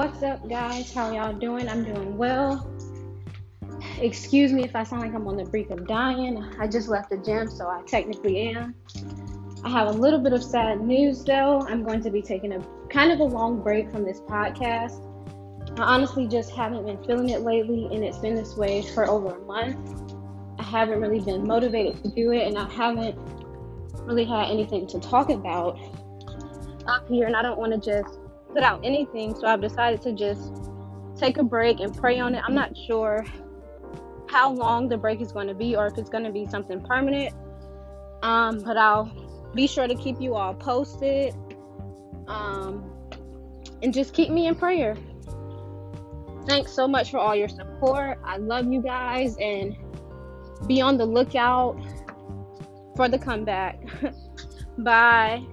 What's up, guys? How y'all doing? I'm doing well. Excuse me if I sound like I'm on the brink of dying. I just left the gym, so I technically am. I have a little bit of sad news, though. I'm going to be taking a kind of a long break from this podcast. I honestly just haven't been feeling it lately, and it's been this way for over a month. I haven't really been motivated to do it, and I haven't really had anything to talk about up here, and I don't want to just put out anything, so I've decided to just take a break and pray on it. I'm not sure how long the break is going to be or if it's going to be something permanent, but I'll be sure to keep you all posted, and just keep me in prayer. Thanks so much for all your support. I love you guys, and be on the lookout for the comeback. Bye.